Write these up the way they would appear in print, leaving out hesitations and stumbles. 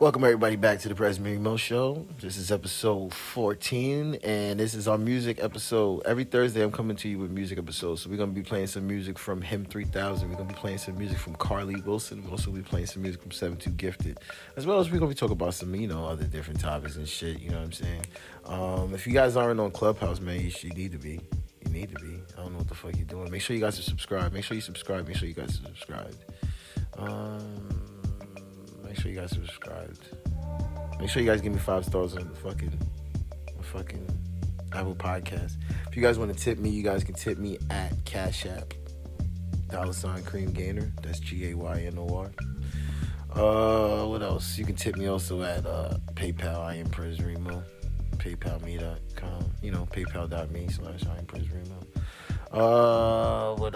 Welcome everybody back to the Prez Remo Show. This is episode 14, and this is our music episode. Every Thursday, I'm coming to you with music episodes. So we're going to be playing some music from HiM3000. We're going to be playing some music from Karléh Wilson. We'll also be playing some music from Seven2Gifted, as well as we're going to be talking about some, other different topics and shit. You know what I'm saying? If you guys aren't on Clubhouse, man, you need to be. You need to be. I don't know what the fuck you're doing. Make sure you guys are subscribed. Make sure you guys are subscribed. Make sure you guys are subscribed. Make sure you guys give me 5 stars on the fucking Apple Podcast. If you guys want to tip me, you guys can tip me at Cash App, $ Cream Gaynor. That's Gaynor. What else? You can tip me also at PayPal. I am Prez Remo. PayPalme.com. PayPal.me/IamPrezRemo. What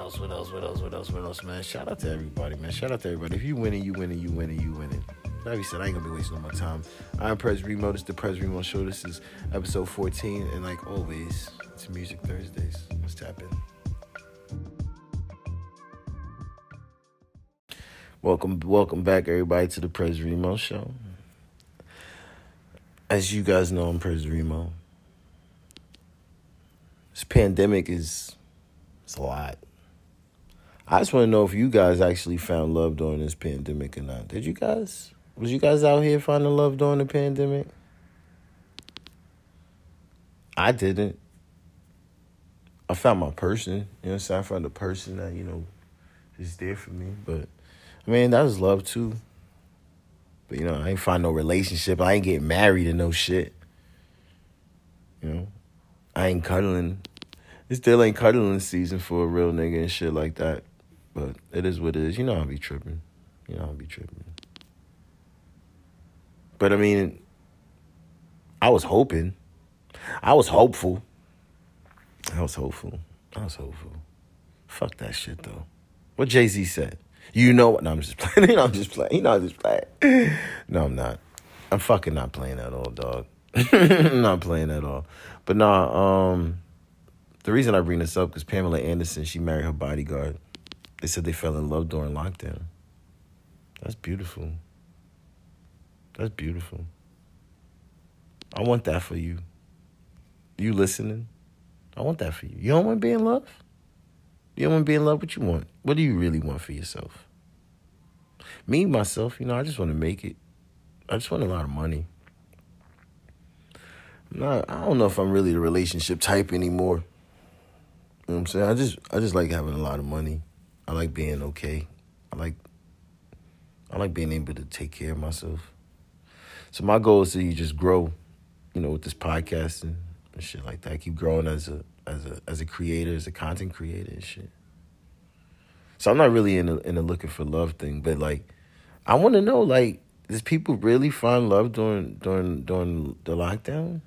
else, man? Shout out to everybody, man. If you winning, you winning. Like we said, I ain't gonna be wasting no more time. I'm Prez Remo. This is the Prez Remo Show. This is episode 14, and like always, it's Music Thursdays. Let's tap in. Welcome back, everybody, to the Prez Remo Show. As you guys know, I'm Prez Remo. This pandemic is... it's a lot. I just want to know if you guys actually found love during this pandemic or not. Did you guys? Was you guys out here finding love during the pandemic? I didn't. I found my person. You know what I'm saying? I found a person that, is there for me. But, I mean, that was love too. But, I ain't find no relationship. I ain't getting married and no shit. I ain't cuddling. It still ain't cuddling season for a real nigga and shit like that. But it is what it is. You know I'll be tripping. But, I mean, I was hoping. I was hopeful. Fuck that shit, though. What Jay-Z said. No, I'm just playing. No, I'm not. I'm fucking not playing at all, dog. Not playing at all. But, nah, the reason I bring this up is because Pamela Anderson, she married her bodyguard. They said they fell in love during lockdown. That's beautiful. I want that for you. You listening? I want that for you. You don't want to be in love? You don't want to be in love? What you want? What do you really want for yourself? Me, myself, I just want to make it. I just want a lot of money. I don't know if I'm really the relationship type anymore. You know what I'm saying? I just like having a lot of money. I like being okay. I like being able to take care of myself. So my goal is to just grow, with this podcasting and shit like that. I keep growing as a creator, as a content creator and shit. So I'm not really in the looking for love thing, but I want to know does people really find love during the lockdown?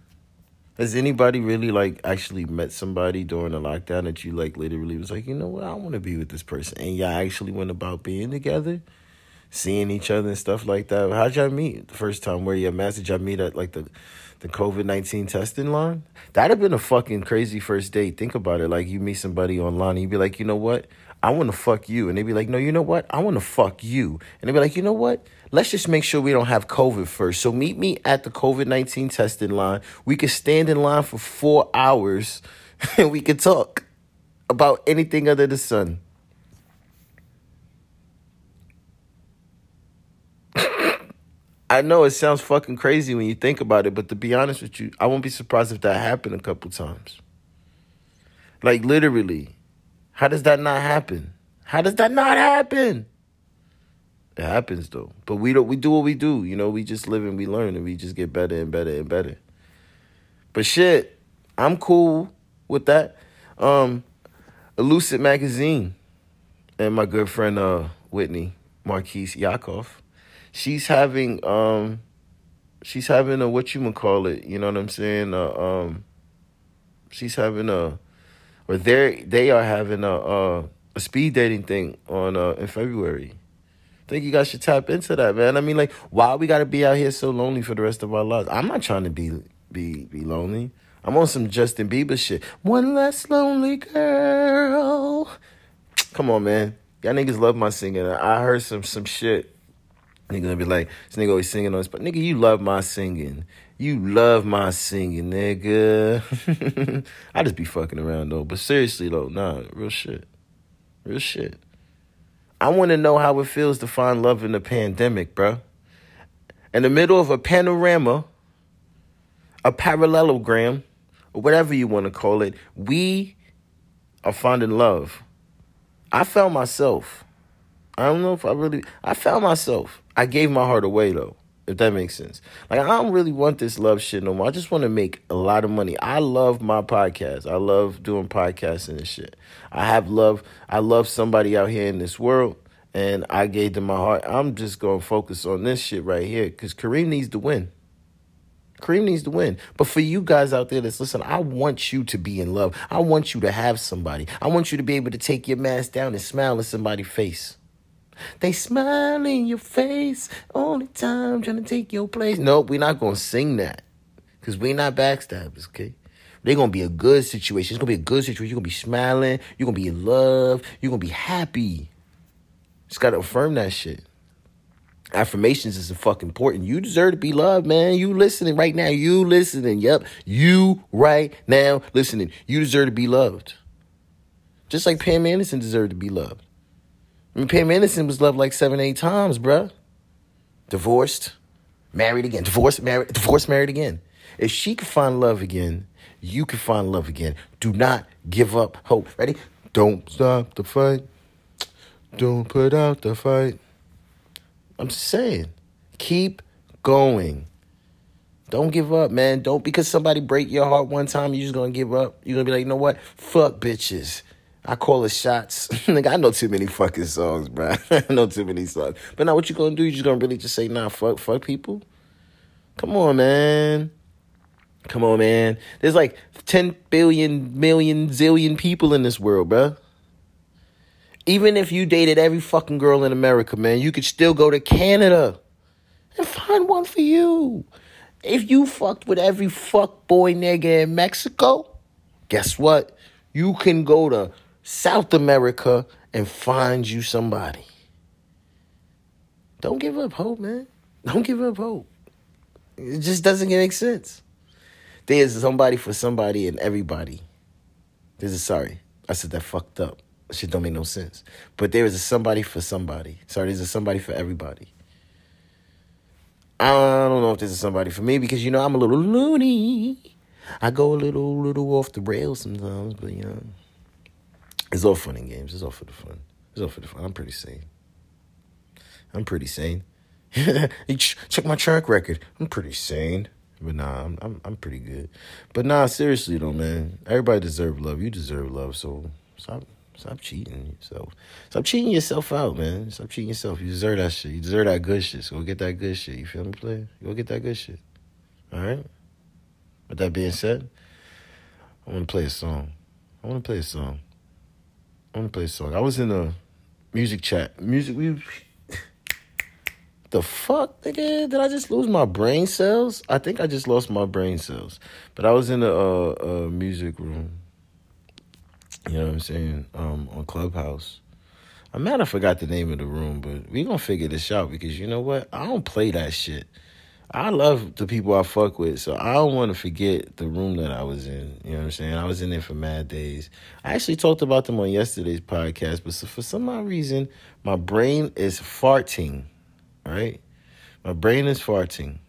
Has anybody really, actually met somebody during the lockdown that you, literally was like, you know what, I want to be with this person? And y'all actually went about being together, seeing each other and stuff like that. How'd y'all meet the first time? Where y'all met? Did y'all meet at, the COVID-19 testing line? That'd have been a fucking crazy first date. Think about it. You meet somebody online and you'd be like, you know what, I want to fuck you. And they'd be like, no, you know what, I want to fuck you. And they'd be like, you know what? Let's just make sure we don't have COVID first. So meet me at the COVID-19 testing line. We could stand in line for 4 hours and we could talk about anything under the sun. I know it sounds fucking crazy when you think about it, but to be honest with you, I won't be surprised if that happened a couple times. Literally, how does that not happen? It happens though, but we do what we do, we just live and we learn and we just get better and better and better. But shit, I'm cool with that. Elucid Magazine and my good friend Whitney Marquise Yakov, she's having a they are having a speed dating thing on in February. I think you guys should tap into that, man. I mean, why we got to be out here so lonely for the rest of our lives? I'm not trying to be lonely. I'm on some Justin Bieber shit. One less lonely girl. Come on, man. Y'all niggas love my singing. I heard some shit Nigga gonna be like, this nigga always singing on this, but nigga, you love my singing. You love my singing, nigga. I just be fucking around, though. But seriously, though, nah, real shit. Real shit. I want to know how it feels to find love in the pandemic, bro. In the middle of a panorama, a parallelogram, or whatever you want to call it, we are finding love. I found myself. I don't know if I really... I found myself. I gave my heart away, though, if that makes sense. Like, I don't really want this love shit no more. I just want to make a lot of money. I love my podcast. I love doing podcasts and shit. I have love. I love somebody out here in this world, and I gave them my heart. I'm just going to focus on this shit right here because Kareem needs to win. Kareem needs to win. But for you guys out there that's listening, I want you to be in love. I want you to have somebody. I want you to be able to take your mask down and smile in somebody's face. They smile in your face all the time, trying to take your place. Nope, we're not going to sing that because we're not backstabbers, okay? They're going to be a good situation. It's going to be a good situation. You're going to be smiling. You're going to be in love. You're going to be happy. Just got to affirm that shit. Affirmations is fucking important. You deserve to be loved, man. You listening right now. You listening. Yep. You right now listening. You deserve to be loved. Just like Pam Anderson deserved to be loved. I mean, Pam Anderson was loved like 7, 8 times, bruh. Divorced, married again. Divorced, married again. If she could find love again, you can find love again. Do not give up hope. Ready? Don't stop the fight. Don't put out the fight. I'm just saying. Keep going. Don't give up, man. Don't, because somebody break your heart one time, you're just going to give up. You're going to be like, you know what? Fuck bitches. I call it shots. Nigga, I know too many fucking songs, bro. I know too many songs. But now what you gonna do? You just gonna really just say, nah, fuck people? Come on, man. Come on, man. There's like 10 billion, million, zillion people in this world, bro. Even if you dated every fucking girl in America, man, you could still go to Canada and find one for you. If you fucked with every fuck boy nigga in Mexico, guess what? You can go to South America and find you somebody. Don't give up hope, man. Don't give up hope. It just doesn't make sense. There's somebody for somebody and everybody. Sorry, I said that fucked up. Shit don't make no sense. But there is a somebody for somebody. Sorry, there's a somebody for everybody. I don't know if there's a somebody for me because, you know, I'm a little loony. I go a little off the rails sometimes, but, you know. It's all fun and games. It's all for the fun. I'm pretty sane. You check my track record. I'm pretty sane. But nah, I'm pretty good. But nah, seriously though, man. Everybody deserves love. You deserve love. So stop cheating yourself. Stop cheating yourself out, man. Stop cheating yourself. You deserve that shit. You deserve that good shit. So go get that good shit. You feel me, player? Go get that good shit. All right? With that being said, I want to play a song. I was in a music chat. The fuck, nigga? Did I just lose my brain cells? I think I just lost my brain cells. But I was in a music room. You know what I'm saying? On Clubhouse. I'm mad I forgot the name of the room, but we gonna figure this out because you know what? I don't play that shit. I love the people I fuck with, so I don't want to forget the room that I was in. You know what I'm saying? I was in there for mad days. I actually talked about them on yesterday's podcast, but for some odd reason, my brain is farting, right? My brain is farting.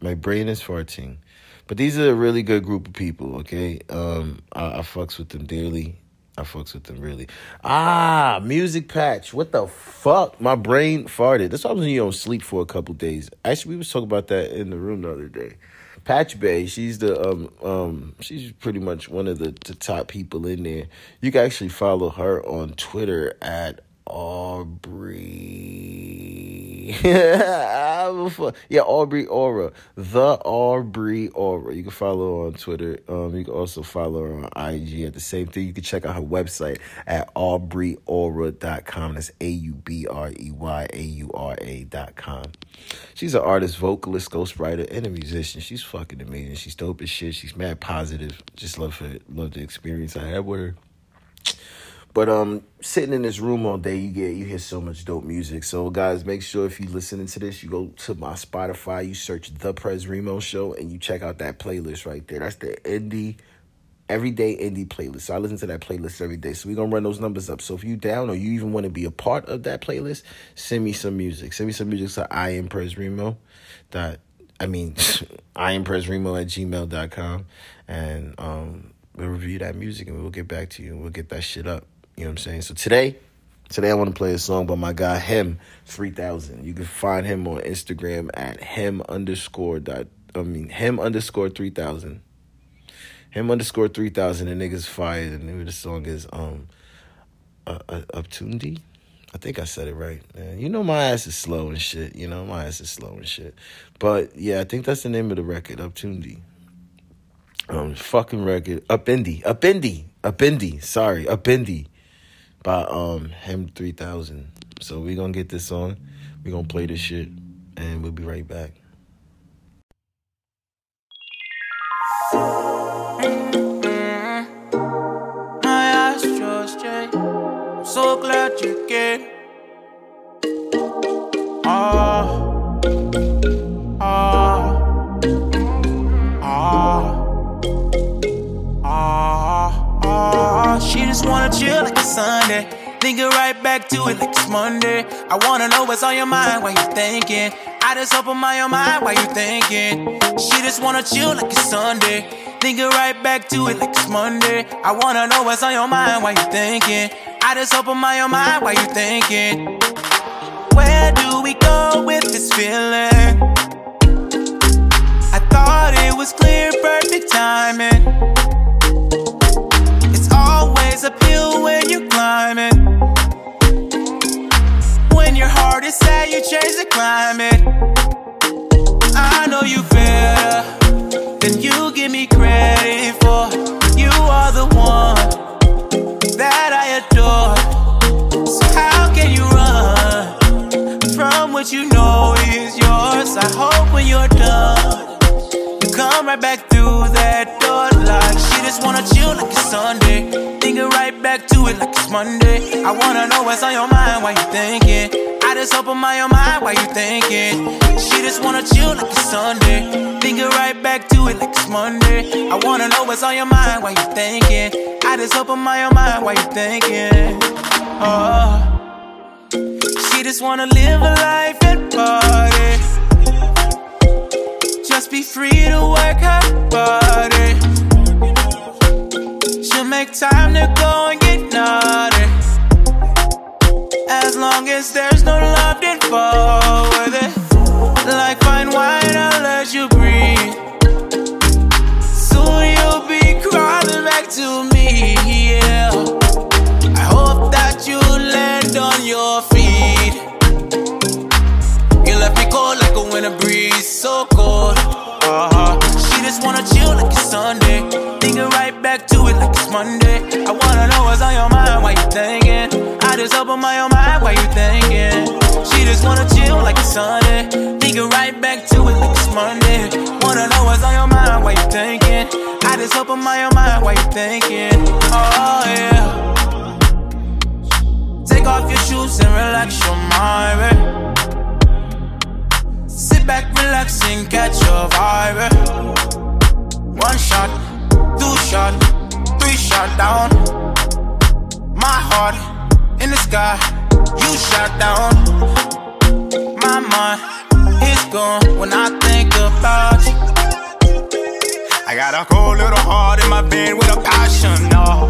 But these are a really good group of people, okay? I fucks with them daily. I fucks with them really. Music Patch. What the fuck? My brain farted. That's why I was in your own sleep for a couple days. Actually, we was talking about that in the room the other day. Patch Bay, she's the she's pretty much one of the top people in there. You can actually follow her on Twitter at Aubrey. Yeah, Aubrey Aura. The Aubrey Aura. You can follow her on Twitter. You can also follow her on IG at the same thing. You can check out her website at aubreyaura.com. That's aubreyaura.com. She's an artist, vocalist, ghostwriter, and a musician. She's fucking amazing. She's dope as shit. She's mad positive. Just love the experience I had with her. But sitting in this room all day, you hear so much dope music. So, guys, make sure if you're listening to this, you go to my Spotify, you search The Prez Remo Show, and you check out that playlist right there. That's the indie, everyday indie playlist. So I listen to that playlist every day. So we're going to run those numbers up. So if you down or you even want to be a part of that playlist, send me some music. Send me some music to IamPrezRemo@gmail.com. And we'll review that music and we'll get back to you. We'll get that shit up. You know what I'm saying? So today I want to play a song by my guy, HiM3000. You can find him on Instagram at HiM_3000. HiM_3000, the nigga's fire. The name of the song is Uptundi. I think I said it right. Man, you know my ass is slow and shit. But yeah, I think that's the name of the record, Uptundi. Fucking record, Upindi. By HiM3000. So we're gonna get this on. We're gonna play this shit and we'll be right back. I'm so glad you came. She just wanna chill like it's Sunday. Thinking right back to it like it's Monday. I wanna know what's on your mind while you thinking. I just open my own mind while you thinking. She just wanna chill like it's Sunday. Thinking right back to it like it's Monday. I wanna know what's on your mind while you thinking. I just open my own mind while you thinking. Where do we go with this feeling? I thought it was clear, perfect timing. Always a pill when you're climbing. When your heart is sad, you change the climate. I know you feel that you give me credit for. You are the one that I adore. So how can you run from what you know is yours? I hope when you're done, you come right back through that door. Like she just wanna chill like it's Sunday. Thinking right back to it like it's Monday. I wanna know what's on your mind while you thinking. I just open my own mind while you thinking. She just wanna chill like it's Sunday. Thinking right back to it like it's Monday. I wanna know what's on your mind while you thinking. I just open my own mind while you thinking. Oh, she just wanna live a life and party. Just be free to work her body. She'll make time to go and get naughty. As long as there's no love involved with it. Like fine wine, I'll let you breathe. Soon you'll be crawling back to me, yeah. I hope that you land on your feet. You left me cold like a winter breeze, so cold. She just wanna chill like it's Sunday. Right back to it like it's Monday. I wanna know what's on your mind while you thinking. I just open my own mind while you thinking. She just wanna chill like it's Sunday. Thinking right back to it like it's Monday. Wanna know what's on your mind while you thinking. I just open my own mind while you thinking. Oh yeah. Take off your shoes and relax your mind, eh? Sit back, relax and catch your vibe, eh? One shot, two shot, three shot down. My heart in the sky, you shot down. My mind is gone when I think about you. I got a cold little heart in my bed with a passion, no.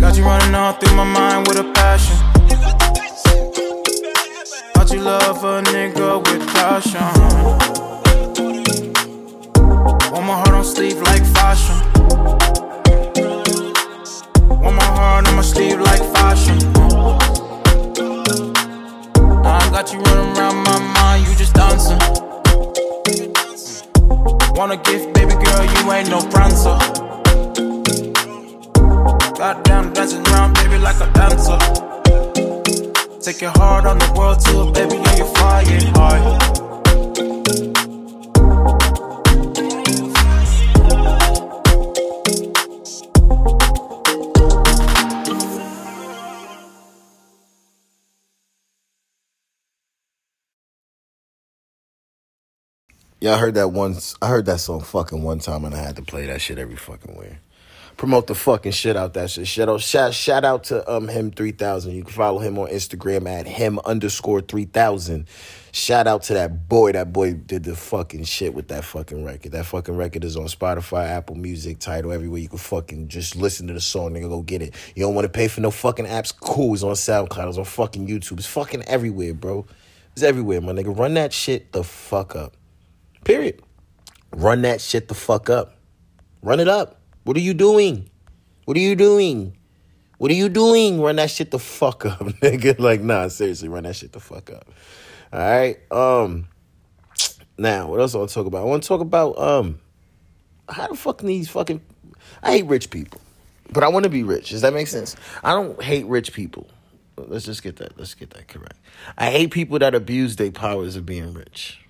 Got you running all through my mind with a passion. Thought you love a nigga with passion. Want my heart on sleeve like fashion. Want my heart on my sleeve like fashion. Now I got you running around my mind, you just dancing. Want a gift, baby girl, you ain't no prancer. Goddamn dancing around, baby, like a dancer. Take your heart on the world too, baby, yeah, you're flying high. Yeah, I heard that once. I heard that song fucking one time, and I had to play that shit every fucking way. Promote the fucking shit out that shit. Shout out to HiM3000. You can follow him on Instagram at HiM_3000. Shout out to that boy. That boy did the fucking shit with that fucking record. That fucking record is on Spotify, Apple Music, Tidal, everywhere. You can fucking just listen to the song, nigga. Go get it. You don't want to pay for no fucking apps? Cool. It's on SoundCloud. It's on fucking YouTube. It's fucking everywhere, bro. It's everywhere, my nigga. Run that shit the fuck up. Period. Run that shit the fuck up. Run it up. What are you doing? What are you doing? What are you doing? Run that shit the fuck up, nigga. Like, nah, seriously, run that shit the fuck up. All right. Now, what else I want to talk about? I want to talk about how the fuck these fucking... I hate rich people, but I want to be rich. Does that make sense? I don't hate rich people. Let's just get that. Let's get that correct. I hate people that abuse their powers of being rich.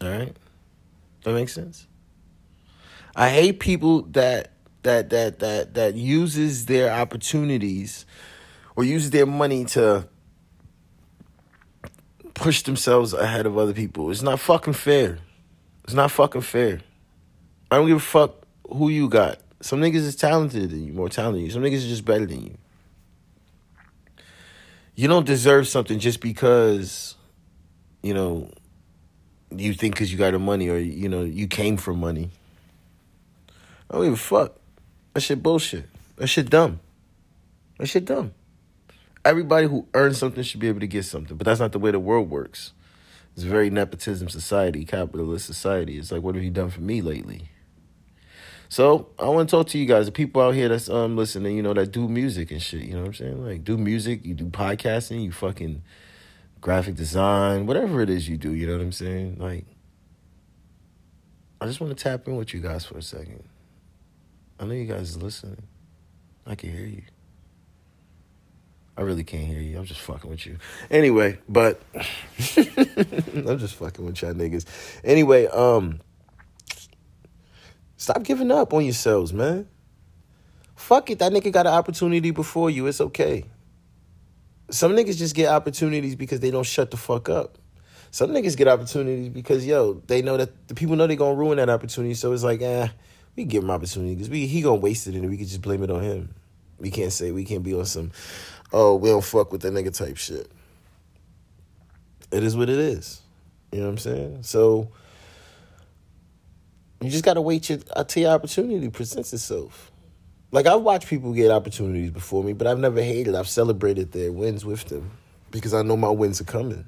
All right? That makes sense? I hate people that uses their opportunities or uses their money to push themselves ahead of other people. It's not fucking fair. It's not fucking fair. I don't give a fuck who you got. Some niggas is talented than you, more talented than you. Some niggas is just better than you. You don't deserve something just because, you know, you think because you got the money or, you know, you came from money. I don't give a fuck. That shit bullshit. That shit dumb. That shit dumb. Everybody who earns something should be able to get something. But that's not the way the world works. It's a very nepotism society, capitalist society. It's like, what have you done for me lately? So I want to talk to you guys, the people out here that's listening, you know, that do music and shit. You know what I'm saying? Like, do music, you do podcasting, you fucking graphic design, whatever it is you do. You know what I'm saying? Like, I just want to tap in with you guys for a second. I know you guys are listening. I can hear you. I really can't hear you. I'm just fucking with you. Anyway, but I'm just fucking with y'all niggas. Anyway, stop giving up on yourselves, man. Fuck it. That nigga got an opportunity before you. It's okay. Some niggas just get opportunities because they don't shut the fuck up. Some niggas get opportunities because, yo, they know that the people know they're going to ruin that opportunity. So it's like, we give him opportunity because he going to waste it and we can just blame it on him. We can't be on some, oh, we don't fuck with that nigga type shit. It is what it is. You know what I'm saying? So you just got to wait until your opportunity presents itself. Like, I've watched people get opportunities before me, but I've never hated. I've celebrated their wins with them because I know my wins are coming.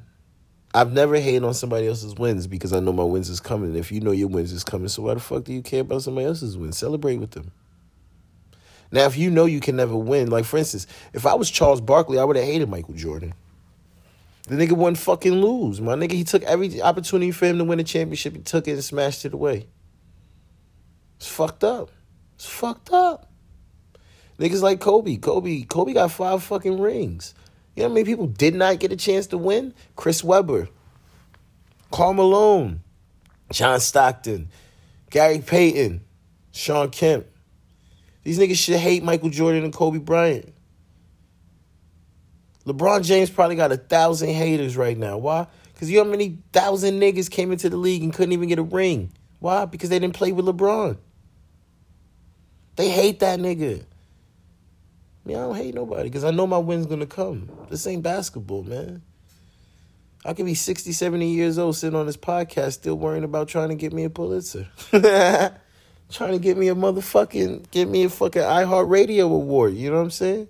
I've never hated on somebody else's wins because I know my wins is coming. If you know your wins is coming, so why the fuck do you care about somebody else's wins? Celebrate with them. Now, if you know you can never win, like, for instance, if I was Charles Barkley, I would have hated Michael Jordan. The nigga wouldn't fucking lose. My nigga, he took every opportunity for him to win a championship. He took it and smashed it away. It's fucked up. It's fucked up. Niggas like Kobe. Kobe got 5 fucking rings. You know how many people did not get a chance to win? Chris Webber, Karl Malone, John Stockton, Gary Payton, Sean Kemp. These niggas should hate Michael Jordan and Kobe Bryant. LeBron James probably got 1,000 haters right now. Why? Because you know how many thousand niggas came into the league and couldn't even get a ring? Why? Because they didn't play with LeBron. They hate that nigga. I mean, I don't hate nobody because I know my win's going to come. This ain't basketball, man. I could be 60, 70 years old sitting on this podcast still worrying about trying to get me a Pulitzer. Trying to get me a fucking iHeartRadio award. You know what I'm saying?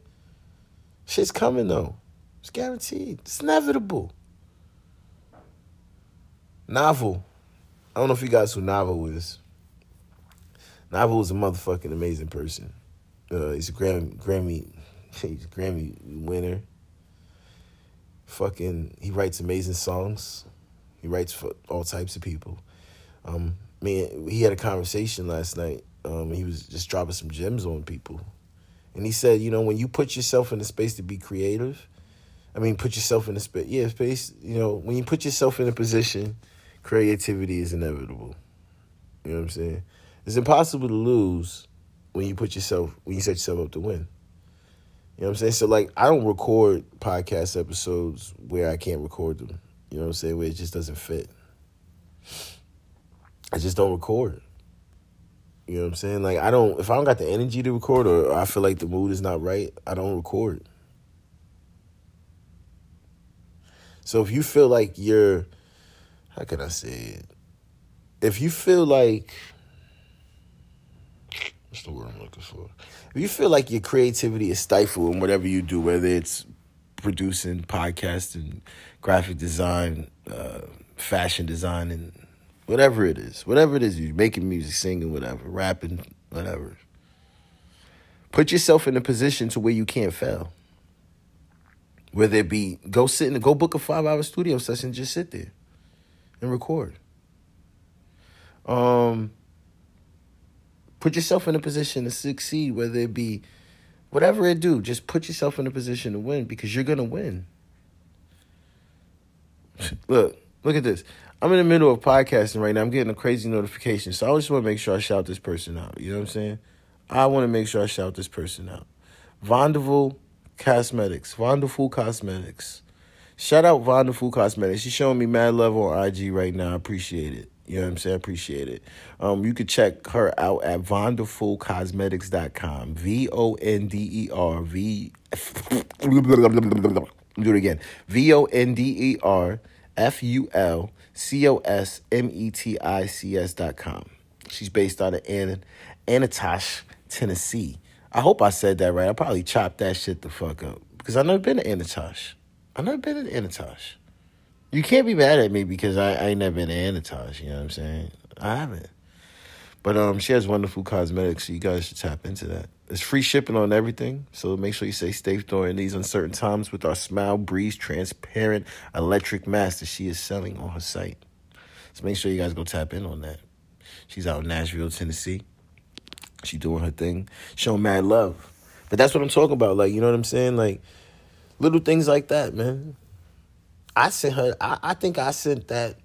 Shit's coming, though. It's guaranteed. It's inevitable. Novel. I don't know if you guys who Novel is. Novel is a motherfucking amazing person. He's a Grammy winner. Fucking, he writes amazing songs. He writes for all types of people. Man, he had a conversation last night. He was just dropping some gems on people. And he said, you know, when you put yourself in the space to be creative, when you put yourself in a position, creativity is inevitable. You know what I'm saying? It's impossible to lose. When you set yourself up to win. You know what I'm saying? So, like, I don't record podcast episodes where I can't record them. You know what I'm saying? Where it just doesn't fit. I just don't record. You know what I'm saying? Like, I don't, if I don't got the energy to record, or I feel like the mood is not right, I don't record. So if you feel like you're, how can I say it? If you feel like, what's the word I'm looking for? If you feel like your creativity is stifled in whatever you do, whether it's producing, podcasting, graphic design, fashion design, and whatever it is, you're making music, singing, whatever, rapping, whatever. Put yourself in a position to where you can't fail. Whether it be go book a 5-hour studio session, just sit there and record. Put yourself in a position to succeed, whether it be whatever it do, just put yourself in a position to win, because you're going to win. Look at this. I'm in the middle of podcasting right now. I'm getting a crazy notification. So I just want to make sure I shout this person out. You know what I'm saying? I want to make sure I shout this person out. Wonderful Cosmetics. Shout out Wonderful Cosmetics. She's showing me mad love on IG right now. I appreciate it. You know what I'm saying? I appreciate it. You could check her out at WonderfulCosmetics.com. WonderfulCosmetics.com. She's based out of Anatosh, Tennessee. I hope I said that right. I probably chopped that shit the fuck up, because I've never been to Anatosh. You can't be mad at me because I ain't never been to Anatosh. You know what I'm saying? I haven't. But she has Wonderful Cosmetics, so you guys should tap into that. It's free shipping on everything, so make sure you stay safe during these uncertain times with our Smile Breeze Transparent Electric Mask that she is selling on her site. So make sure you guys go tap in on that. She's out in Nashville, Tennessee. She doing her thing, showing mad love. But that's what I'm talking about. Like, you know what I'm saying? Like, little things like that, man. I sent her, I think I sent that,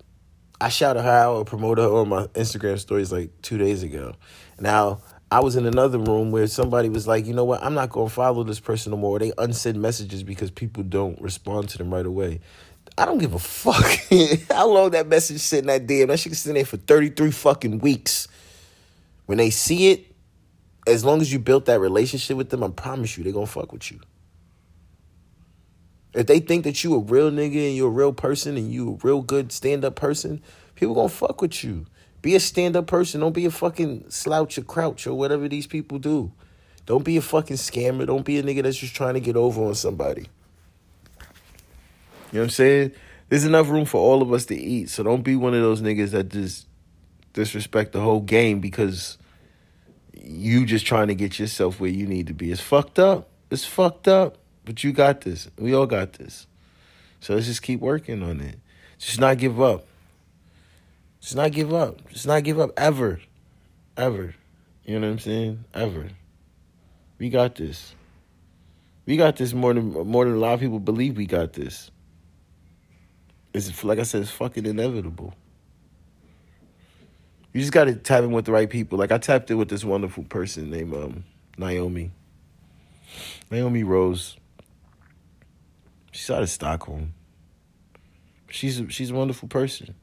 I shouted her out or promoted her on my Instagram stories like 2 days ago. Now, I was in another room where somebody was like, you know what, I'm not going to follow this person no more. They unsend messages because people don't respond to them right away. I don't give a fuck how long that message sitting that DM. That shit can sit there for 33 fucking weeks. When they see it, as long as you built that relationship with them, I promise you, they're going to fuck with you. If they think that you a real nigga and you're a real person and you a real good stand-up person, people going to fuck with you. Be a stand-up person. Don't be a fucking slouch or crouch or whatever these people do. Don't be a fucking scammer. Don't be a nigga that's just trying to get over on somebody. You know what I'm saying? There's enough room for all of us to eat, so don't be one of those niggas that just disrespect the whole game because you just trying to get yourself where you need to be. It's fucked up. It's fucked up. But you got this. We all got this. So let's just keep working on it. Just not give up. Just not give up. Just not give up ever. Ever. You know what I'm saying? Ever. We got this. We got this more than a lot of people believe we got this. It's, like I said, it's fucking inevitable. You just got to tap in with the right people. Like, I tapped in with this wonderful person named Naomi Rose. She's out of Stockholm. She's a wonderful person.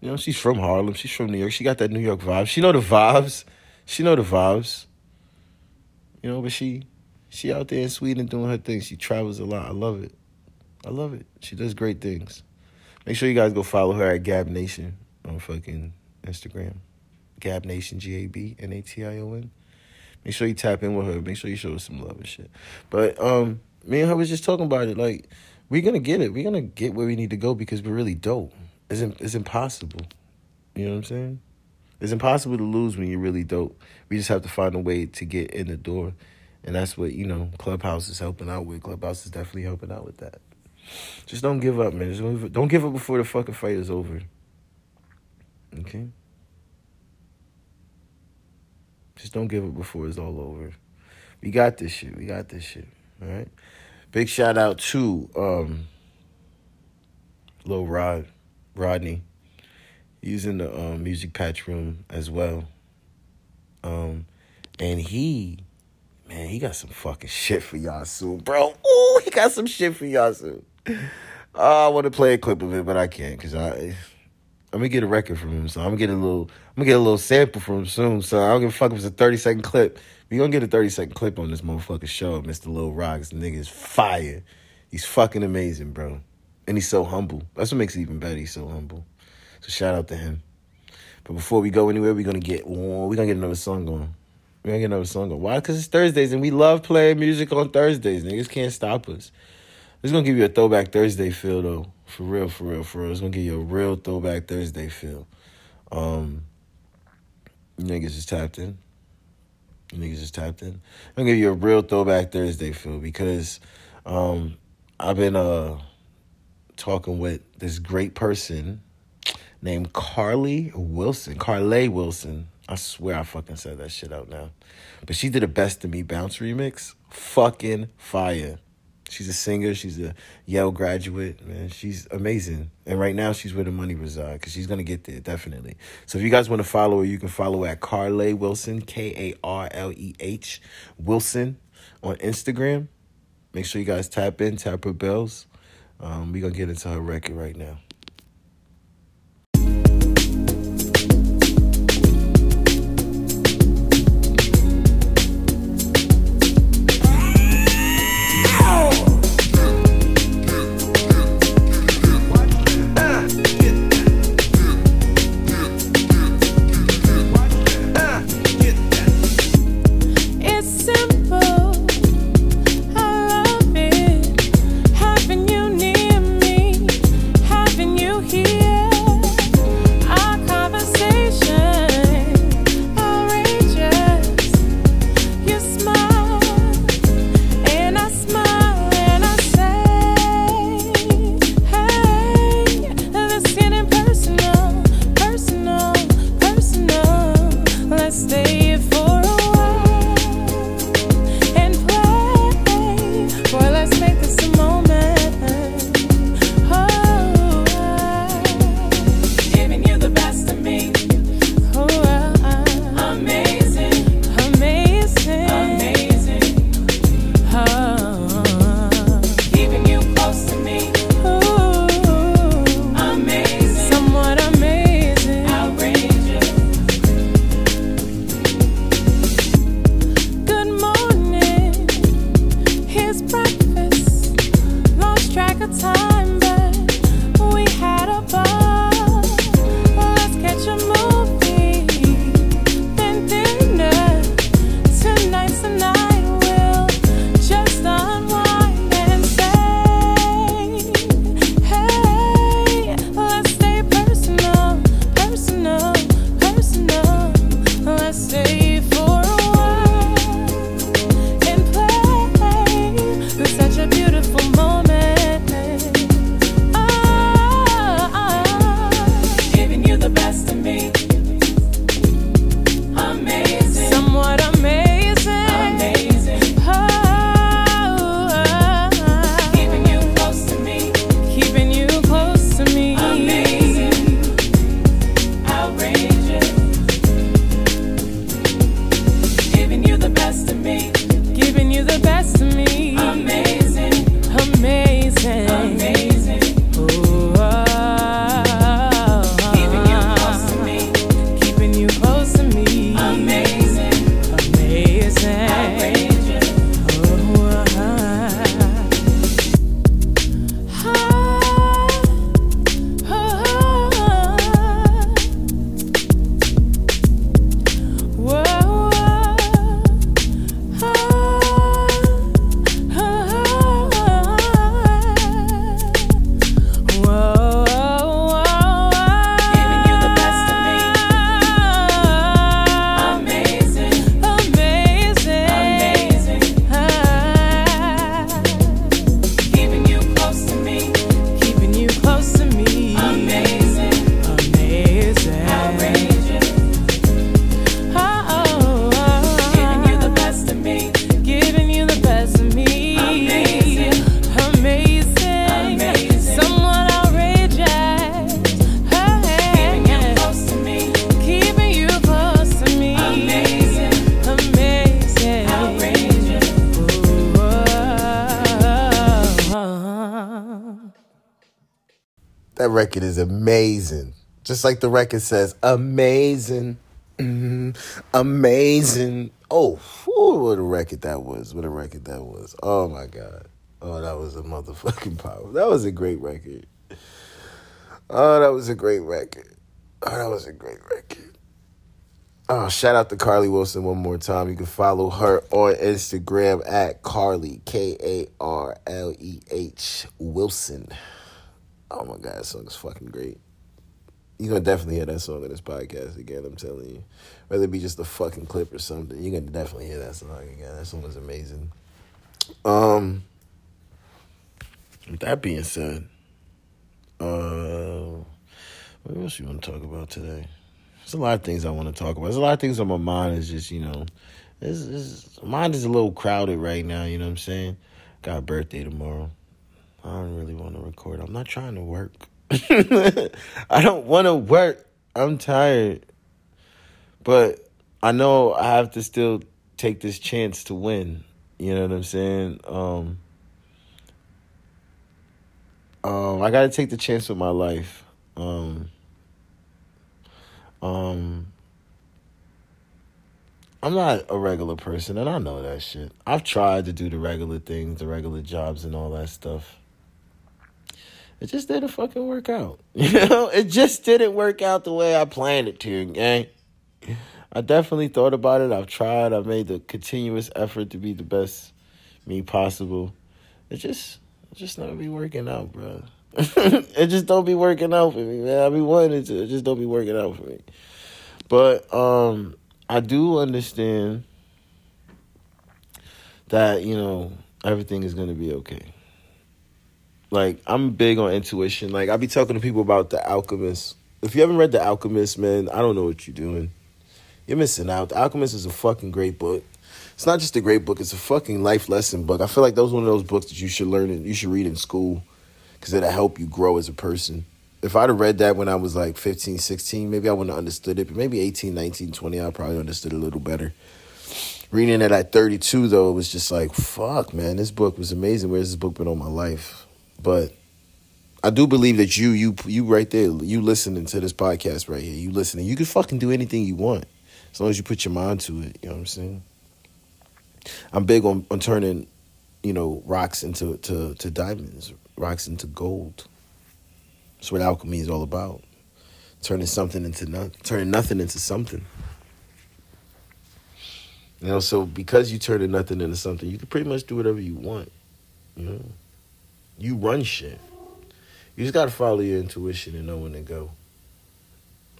You know, she's from Harlem. She's from New York. She got that New York vibe. She know the vibes. You know, but she out there in Sweden doing her thing. She travels a lot. I love it. She does great things. Make sure you guys go follow her at Gab Nation on fucking Instagram. Gab Nation, GABNATION. Make sure you tap in with her. Make sure you show her some love and shit. But me and her was just talking about it. Like, we're going to get it. We're going to get where we need to go because we're really dope. It's impossible. You know what I'm saying? It's impossible to lose when you're really dope. We just have to find a way to get in the door. And that's what, you know, Clubhouse is helping out with. Clubhouse is definitely helping out with that. Just don't give up, man. Don't give up before the fucking fight is over. Okay? Just don't give up before it's all over. We got this shit. All right? Big shout out to Lil Rod, Rodney. He's in the Music Patch room as well. And he got some fucking shit for y'all soon, bro. Ooh, he got some shit for y'all soon. I want to play a clip of it, but I can't because I... I'm gonna get a record from him, so I'm gonna get a little sample from him soon. So I don't give a fuck if it's a 30-second clip. We gonna get a 30-second clip on this motherfucking show. Mr. Lil Rod's nigga is fire. He's fucking amazing, bro, and he's so humble. That's what makes it even better. He's so humble. So shout out to him. But before we go anywhere, we're gonna get another song going. We're gonna get another song going. Why? Because it's Thursdays, and we love playing music on Thursdays. Niggas can't stop us. This is gonna give you a throwback Thursday feel though. For real. It's going to give you a real throwback Thursday feel. You niggas just tapped in. I'm going to give you a real throwback Thursday feel because I've been talking with this great person named Karléh Wilson. I swear I fucking said that shit out now. But she did a Best of Me Bounce remix. Fucking fire. She's a singer. She's a Yale graduate, man. She's amazing. And right now, she's where the money resides because she's going to get there, definitely. So if you guys want to follow her, you can follow at Karléh Wilson, Karléh Wilson, on Instagram. Make sure you guys tap in, tap her bells. We're going to get into her record right now. That record is amazing. Just like the record says, amazing, amazing. Oh, what a record that was. What a record that was. Oh, my God. Oh, that was a motherfucking power. That was a great record. Oh, that was a great record. Oh, that was a great record. Oh, shout out to Karléh Wilson one more time. You can follow her on Instagram at Karléh, Karléh Wilson. Oh, my God, that song is fucking great. You're going to definitely hear that song in this podcast again, I'm telling you. Whether it be just a fucking clip or something, you're going to definitely hear that song again. That song was amazing. With that being said, what else you want to talk about today? There's a lot of things I want to talk about. There's a lot of things on my mind. It's just, you know, my mind is a little crowded right now, you know what I'm saying? Got a birthday tomorrow. I don't really want to record. I'm not trying to work. I don't want to work. I'm tired. But I know I have to still take this chance to win. You know what I'm saying? I got to take the chance with my life. I'm not a regular person, and I know that shit. I've tried to do the regular things, the regular jobs and all that stuff. It just didn't fucking work out. You know, it just didn't work out the way I planned it to, gang. I definitely thought about it. I've tried. I've made the continuous effort to be the best me possible. It just not be working out, bro. It just don't be working out for me, man. I be wanting to. It just don't be working out for me. But I do understand that, you know, everything is going to be okay. Like, I'm big on intuition. Like, I be talking to people about The Alchemist. If you haven't read The Alchemist, man, I don't know what you're doing. You're missing out. The Alchemist is a fucking great book. It's not just a great book. It's a fucking life lesson book. I feel like that was one of those books that you should learn and you should read in school because it'll help you grow as a person. If I'd have read that when I was like 15, 16, maybe I wouldn't have understood it. But maybe 18, 19, 20, I probably understood it a little better. Reading it at 32, though, it was just like, fuck, man, this book was amazing. Where's this book been all my life? But I do believe that you right there, you listening to this podcast right here, you listening, you can fucking do anything you want as long as you put your mind to it. You know what I'm saying? I'm big on turning, you know, rocks into diamonds, rocks into gold. That's what alchemy is all about. Turning nothing into something. You know, so because you turn nothing into something, you can pretty much do whatever you want. You know? You run shit. You just got to follow your intuition and know when to go.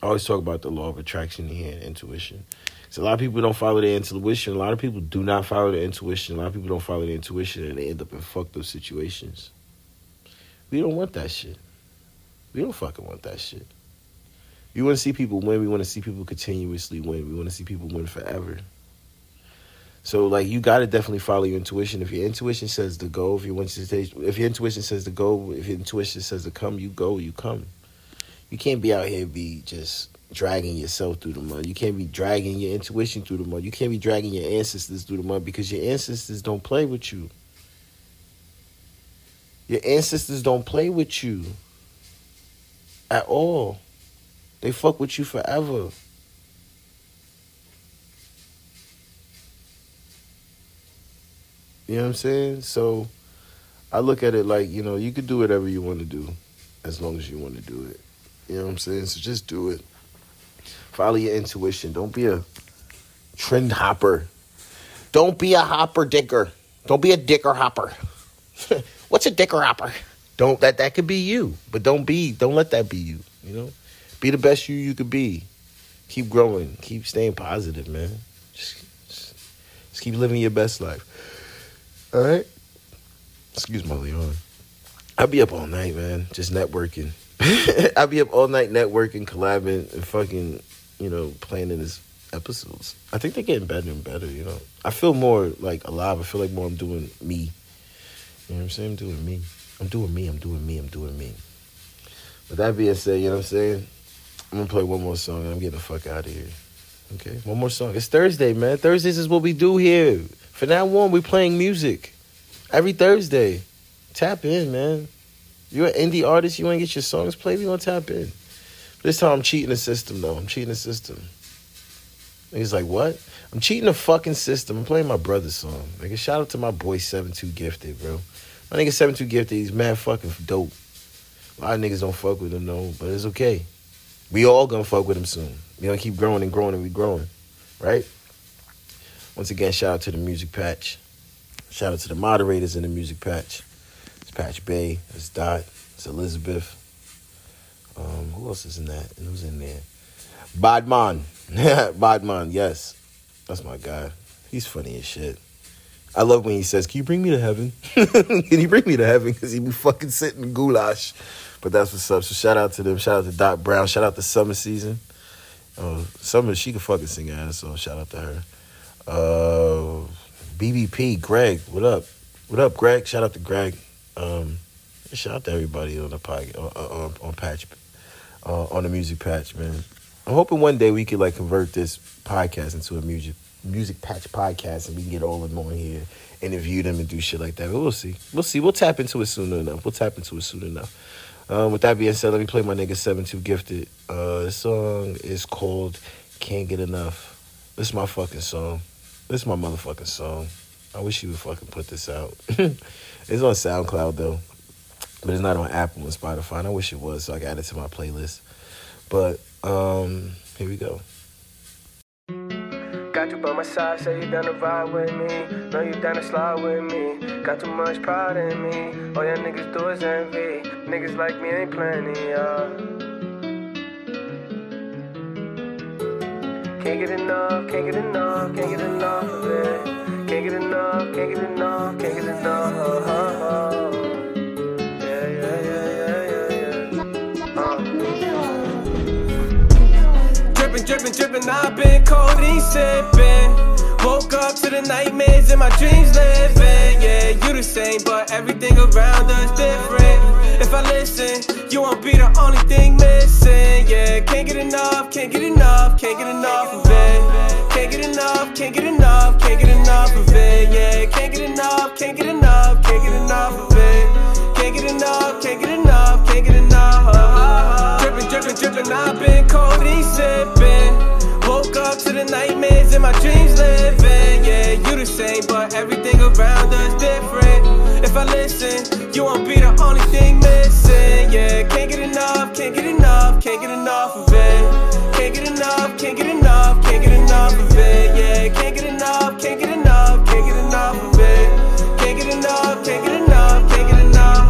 I always talk about the law of attraction here and intuition. So a lot of people don't follow their intuition. A lot of people do not follow their intuition. A lot of people don't follow their intuition and they end up in fucked up situations. We don't want that shit. We don't fucking want that shit. We want to see people win. We want to see people continuously win. We want to see people win forever. So, like, you got to definitely follow your intuition. If your intuition says to go, if your intuition says to go, if your intuition says to come, you go, you come. You can't be out here be just dragging yourself through the mud. You can't be dragging your intuition through the mud. You can't be dragging your ancestors through the mud because your ancestors don't play with you. Your ancestors don't play with you at all. They fuck with you forever. You know what I'm saying? So I look at it like, you know, you could do whatever you want to do as long as you want to do it. You know what I'm saying? So just do it. Follow your intuition. Don't be a trend hopper. Don't be a hopper dicker. Don't be a dicker hopper. What's a dicker hopper? Don't that could be you, but don't let that be you, you know? Be the best you could be. Keep growing. Keep staying positive, man. Just keep living your best life. All right? Excuse my Leon. I'll be up all night, man, just networking. I'll be up all night networking, collabing, and fucking, you know, planning these episodes. I think they're getting better and better, you know? I feel more, like, alive. I feel like more I'm doing me. You know what I'm saying? I'm doing me. I'm doing me. With that being said, you know what I'm saying? I'm going to play one more song, and I'm getting the fuck out of here. Okay? One more song. It's Thursday, man. Thursdays is what we do here. From now on, we're playing music every Thursday. Tap in, man. You're an indie artist. You want to get your songs played? We're going to tap in. This time I'm cheating the system, though. I'm cheating the system. And he's like, what? I'm cheating the fucking system. I'm playing my brother's song. Nigga, shout out to my boy 7-2Gifted, bro. My nigga 7-2Gifted, he's mad fucking dope. A lot of niggas don't fuck with him, though, but it's okay. We all gonna fuck with him soon. We gonna keep growing and growing and we growing, right? Once again, shout out to the Music Patch. Shout out to the moderators in the Music Patch. It's Patch Bay. It's Dot. It's Elizabeth. Who else is in that? Who's in there? Badman. Badman, yes. That's my guy. He's funny as shit. I love when he says, can you bring me to heaven? Can you bring me to heaven? Because he be fucking sitting in goulash. But that's what's up. So shout out to them. Shout out to Dot Brown. Shout out to Summer Season. Summer, she can fucking sing her ass, so shout out to her. BBP Greg, what up? What up, Greg? Shout out to Greg. Shout out to everybody on the podcast, on Patch, on the Music Patch, man. I'm hoping one day we could like convert this podcast into a music Patch podcast, and we can get all of them on here, interview them, and do shit like that. But we'll see. We'll see. We'll tap into it soon enough. With that being said, let me play my nigga 7-2Gifted. This song is called "Can't Get Enough." This is my fucking song. This is my motherfucking song. I wish he would fucking put this out. It's on SoundCloud, though. But it's not on Apple and Spotify. And I wish it was, so I got it to my playlist. But here we go. Got you by my side, say you down to ride with me. Know you down to slide with me. Got too much pride in me. All your niggas do is envy. Niggas like me ain't plenty, y'all. Can't get enough, can't get enough, can't get enough of it. Can't get enough, can't get enough, can't get enough, oh, oh, oh. Drippin', I've been codeine sippin'. Woke up to the nightmares in my dreams living. Yeah, you the same, but everything around us different. If I listen, you won't be the only thing missing. Yeah, can't get enough, can't get enough, can't get enough of it. Can't get enough, can't get enough, can't get enough of it. Yeah, can't get enough, can't get enough, can't get enough of it. Can't get enough, can't get enough, can't get enough. Drippin', I've been codeine sippin'. Woke up to the nightmares in my dreams living. Yeah, you the same, but everything around us different. If I listen, you won't be the only thing missing. Yeah, can't get enough, can't get enough, can't get enough of it. Can't get enough, can't get enough, can't get enough of it. Yeah, can't get enough, can't get enough, can't get enough of it. Can't get enough, can't get enough, can't get enough.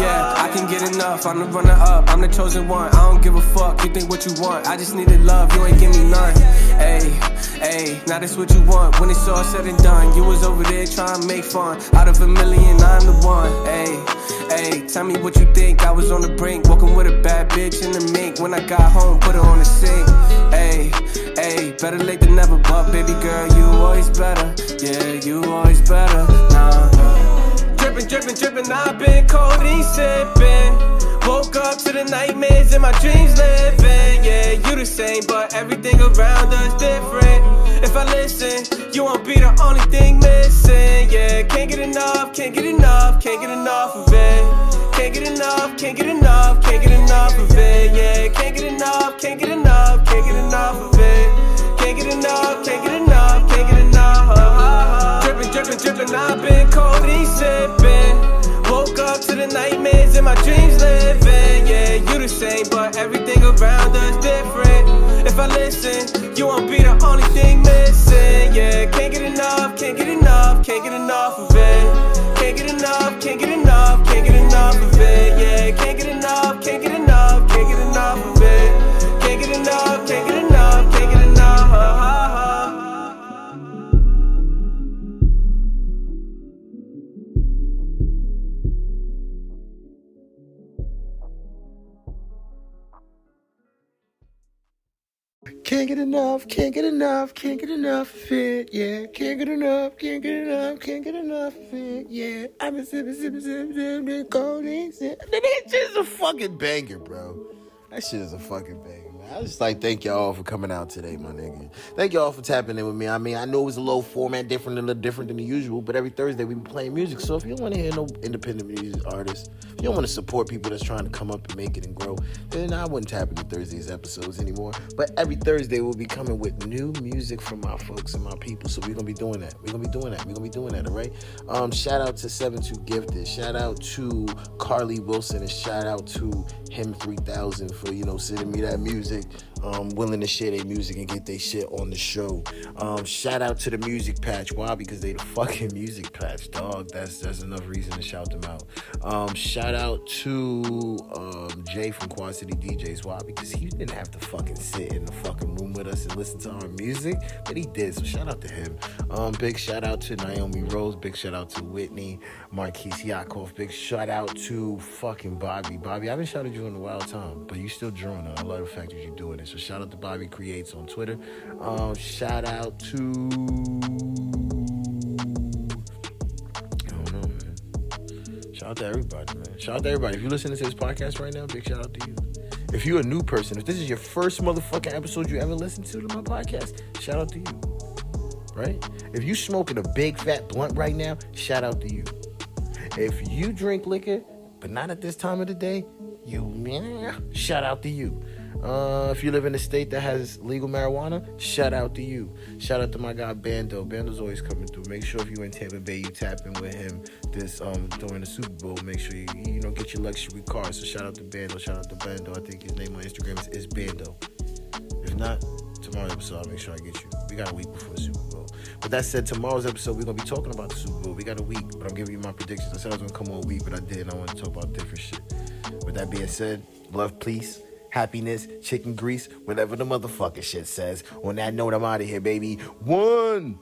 Yeah, I can get enough, I'm the runner up, I'm the chosen one. I don't give a fuck, you think what you want. I just needed love, you ain't give me none. Ayy, ayy, now that's what you want. When it's all said and done, you was over there trying to make fun. Out of a million, I'm the one. Ayy, ayy, tell me what you think. I was on the brink, walking with a bad bitch in the mink. When I got home, put her on the sink. Ayy, ayy, better late than never, but baby girl, you always better. Yeah, you always better, nah, nah. Drippin', I've been codeine sippin'. Woke up to the nightmares in my dreams living. Yeah, you the same, but everything around us different. If I listen, you won't be the only thing missing. Yeah, can't get enough, can't get enough, can't get enough of it. Can't get enough, can't get enough, can't get enough of it. Yeah, can't get enough, can't get enough, can't get enough of it. Can't get enough, can't get enough, can't get enough of it. Drippin', I've been codeine sippin'. Woke up to the nightmares in my dreams living. Yeah, you the same, but everything around us different. If I listen, you won't be the only thing missing. Yeah, can't get enough, can't get enough, can't get enough of it. Can't get enough, can't get enough, can't get enough of it. Yeah, can't get enough, can't get enough, can't get enough of it. Can't get enough, can't get enough, can't get enough. Can't get enough, can't get enough, can't get enough of it, yeah. Can't get enough, can't get enough, can't get enough of it, yeah. I've been sipping, sipping, sipping, sipping, codeine, sipping. That nigga just a fucking banger, bro. That shit is a fucking thing, man. I just like thank y'all for coming out today, my nigga. Thank y'all for tapping in with me. I mean, I know it was a little format different, a little different than the usual, but every Thursday we be playing music. So if you don't want to hear no independent music artists, if you don't want to support people that's trying to come up and make it and grow, then I wouldn't tap into Thursday's episodes anymore. But every Thursday we'll be coming with new music from my folks and my people. So we're gonna be doing that. All right. Shout out to 72Gifted. Shout out to Karléh Wilson, and shout out to HiM3000 for, you know, sending me that music, willing to share their music and get their shit on the show. Shout out to the Music Patch. Why? Because they the fucking Music Patch, dog. That's enough reason to shout them out. Shout out to Jay from Quad City DJs. Why? Because he didn't have to fucking sit in the fucking room with us and listen to our music, but he did. So shout out to him. Big shout out to Naomi Rose. Big shout out to Whitney Marquise Yakov. Big shout out to fucking Bobby. Bobby, I haven't shouted you in a wild time, but you still drawing on. I love the fact that you're doing it. So shout out to Bobby Creates on Twitter. Shout out to, I don't know, man. Shout out to everybody, man. Shout out to everybody. If you're listening to this podcast right now, big shout out to you. If you're a new person, if this is your first motherfucking episode you ever listened to my podcast, shout out to you. Right? If you smoking a big fat blunt right now, shout out to you. If you drink liquor, but not at this time of the day, shout out to you. If you live in a state that has legal marijuana, shout out to you. Shout out to my guy Bando. Bando's always coming through. Make sure if you in Tampa Bay, you tap in with him this during the Super Bowl. Make sure you know, get your luxury car. So shout out to Bando. I think his name on Instagram is Bando. If not, tomorrow's episode I'll make sure I get you. We got a week before the Super Bowl. But that said, tomorrow's episode we're gonna be talking about the Super Bowl. We got a week, but I'm giving you my predictions. I said I was gonna come all week, but I didn't. I want to talk about different shit. With that being said, love, peace, happiness, chicken grease, whatever the motherfucking shit says. On that note, I'm out of here, baby. One.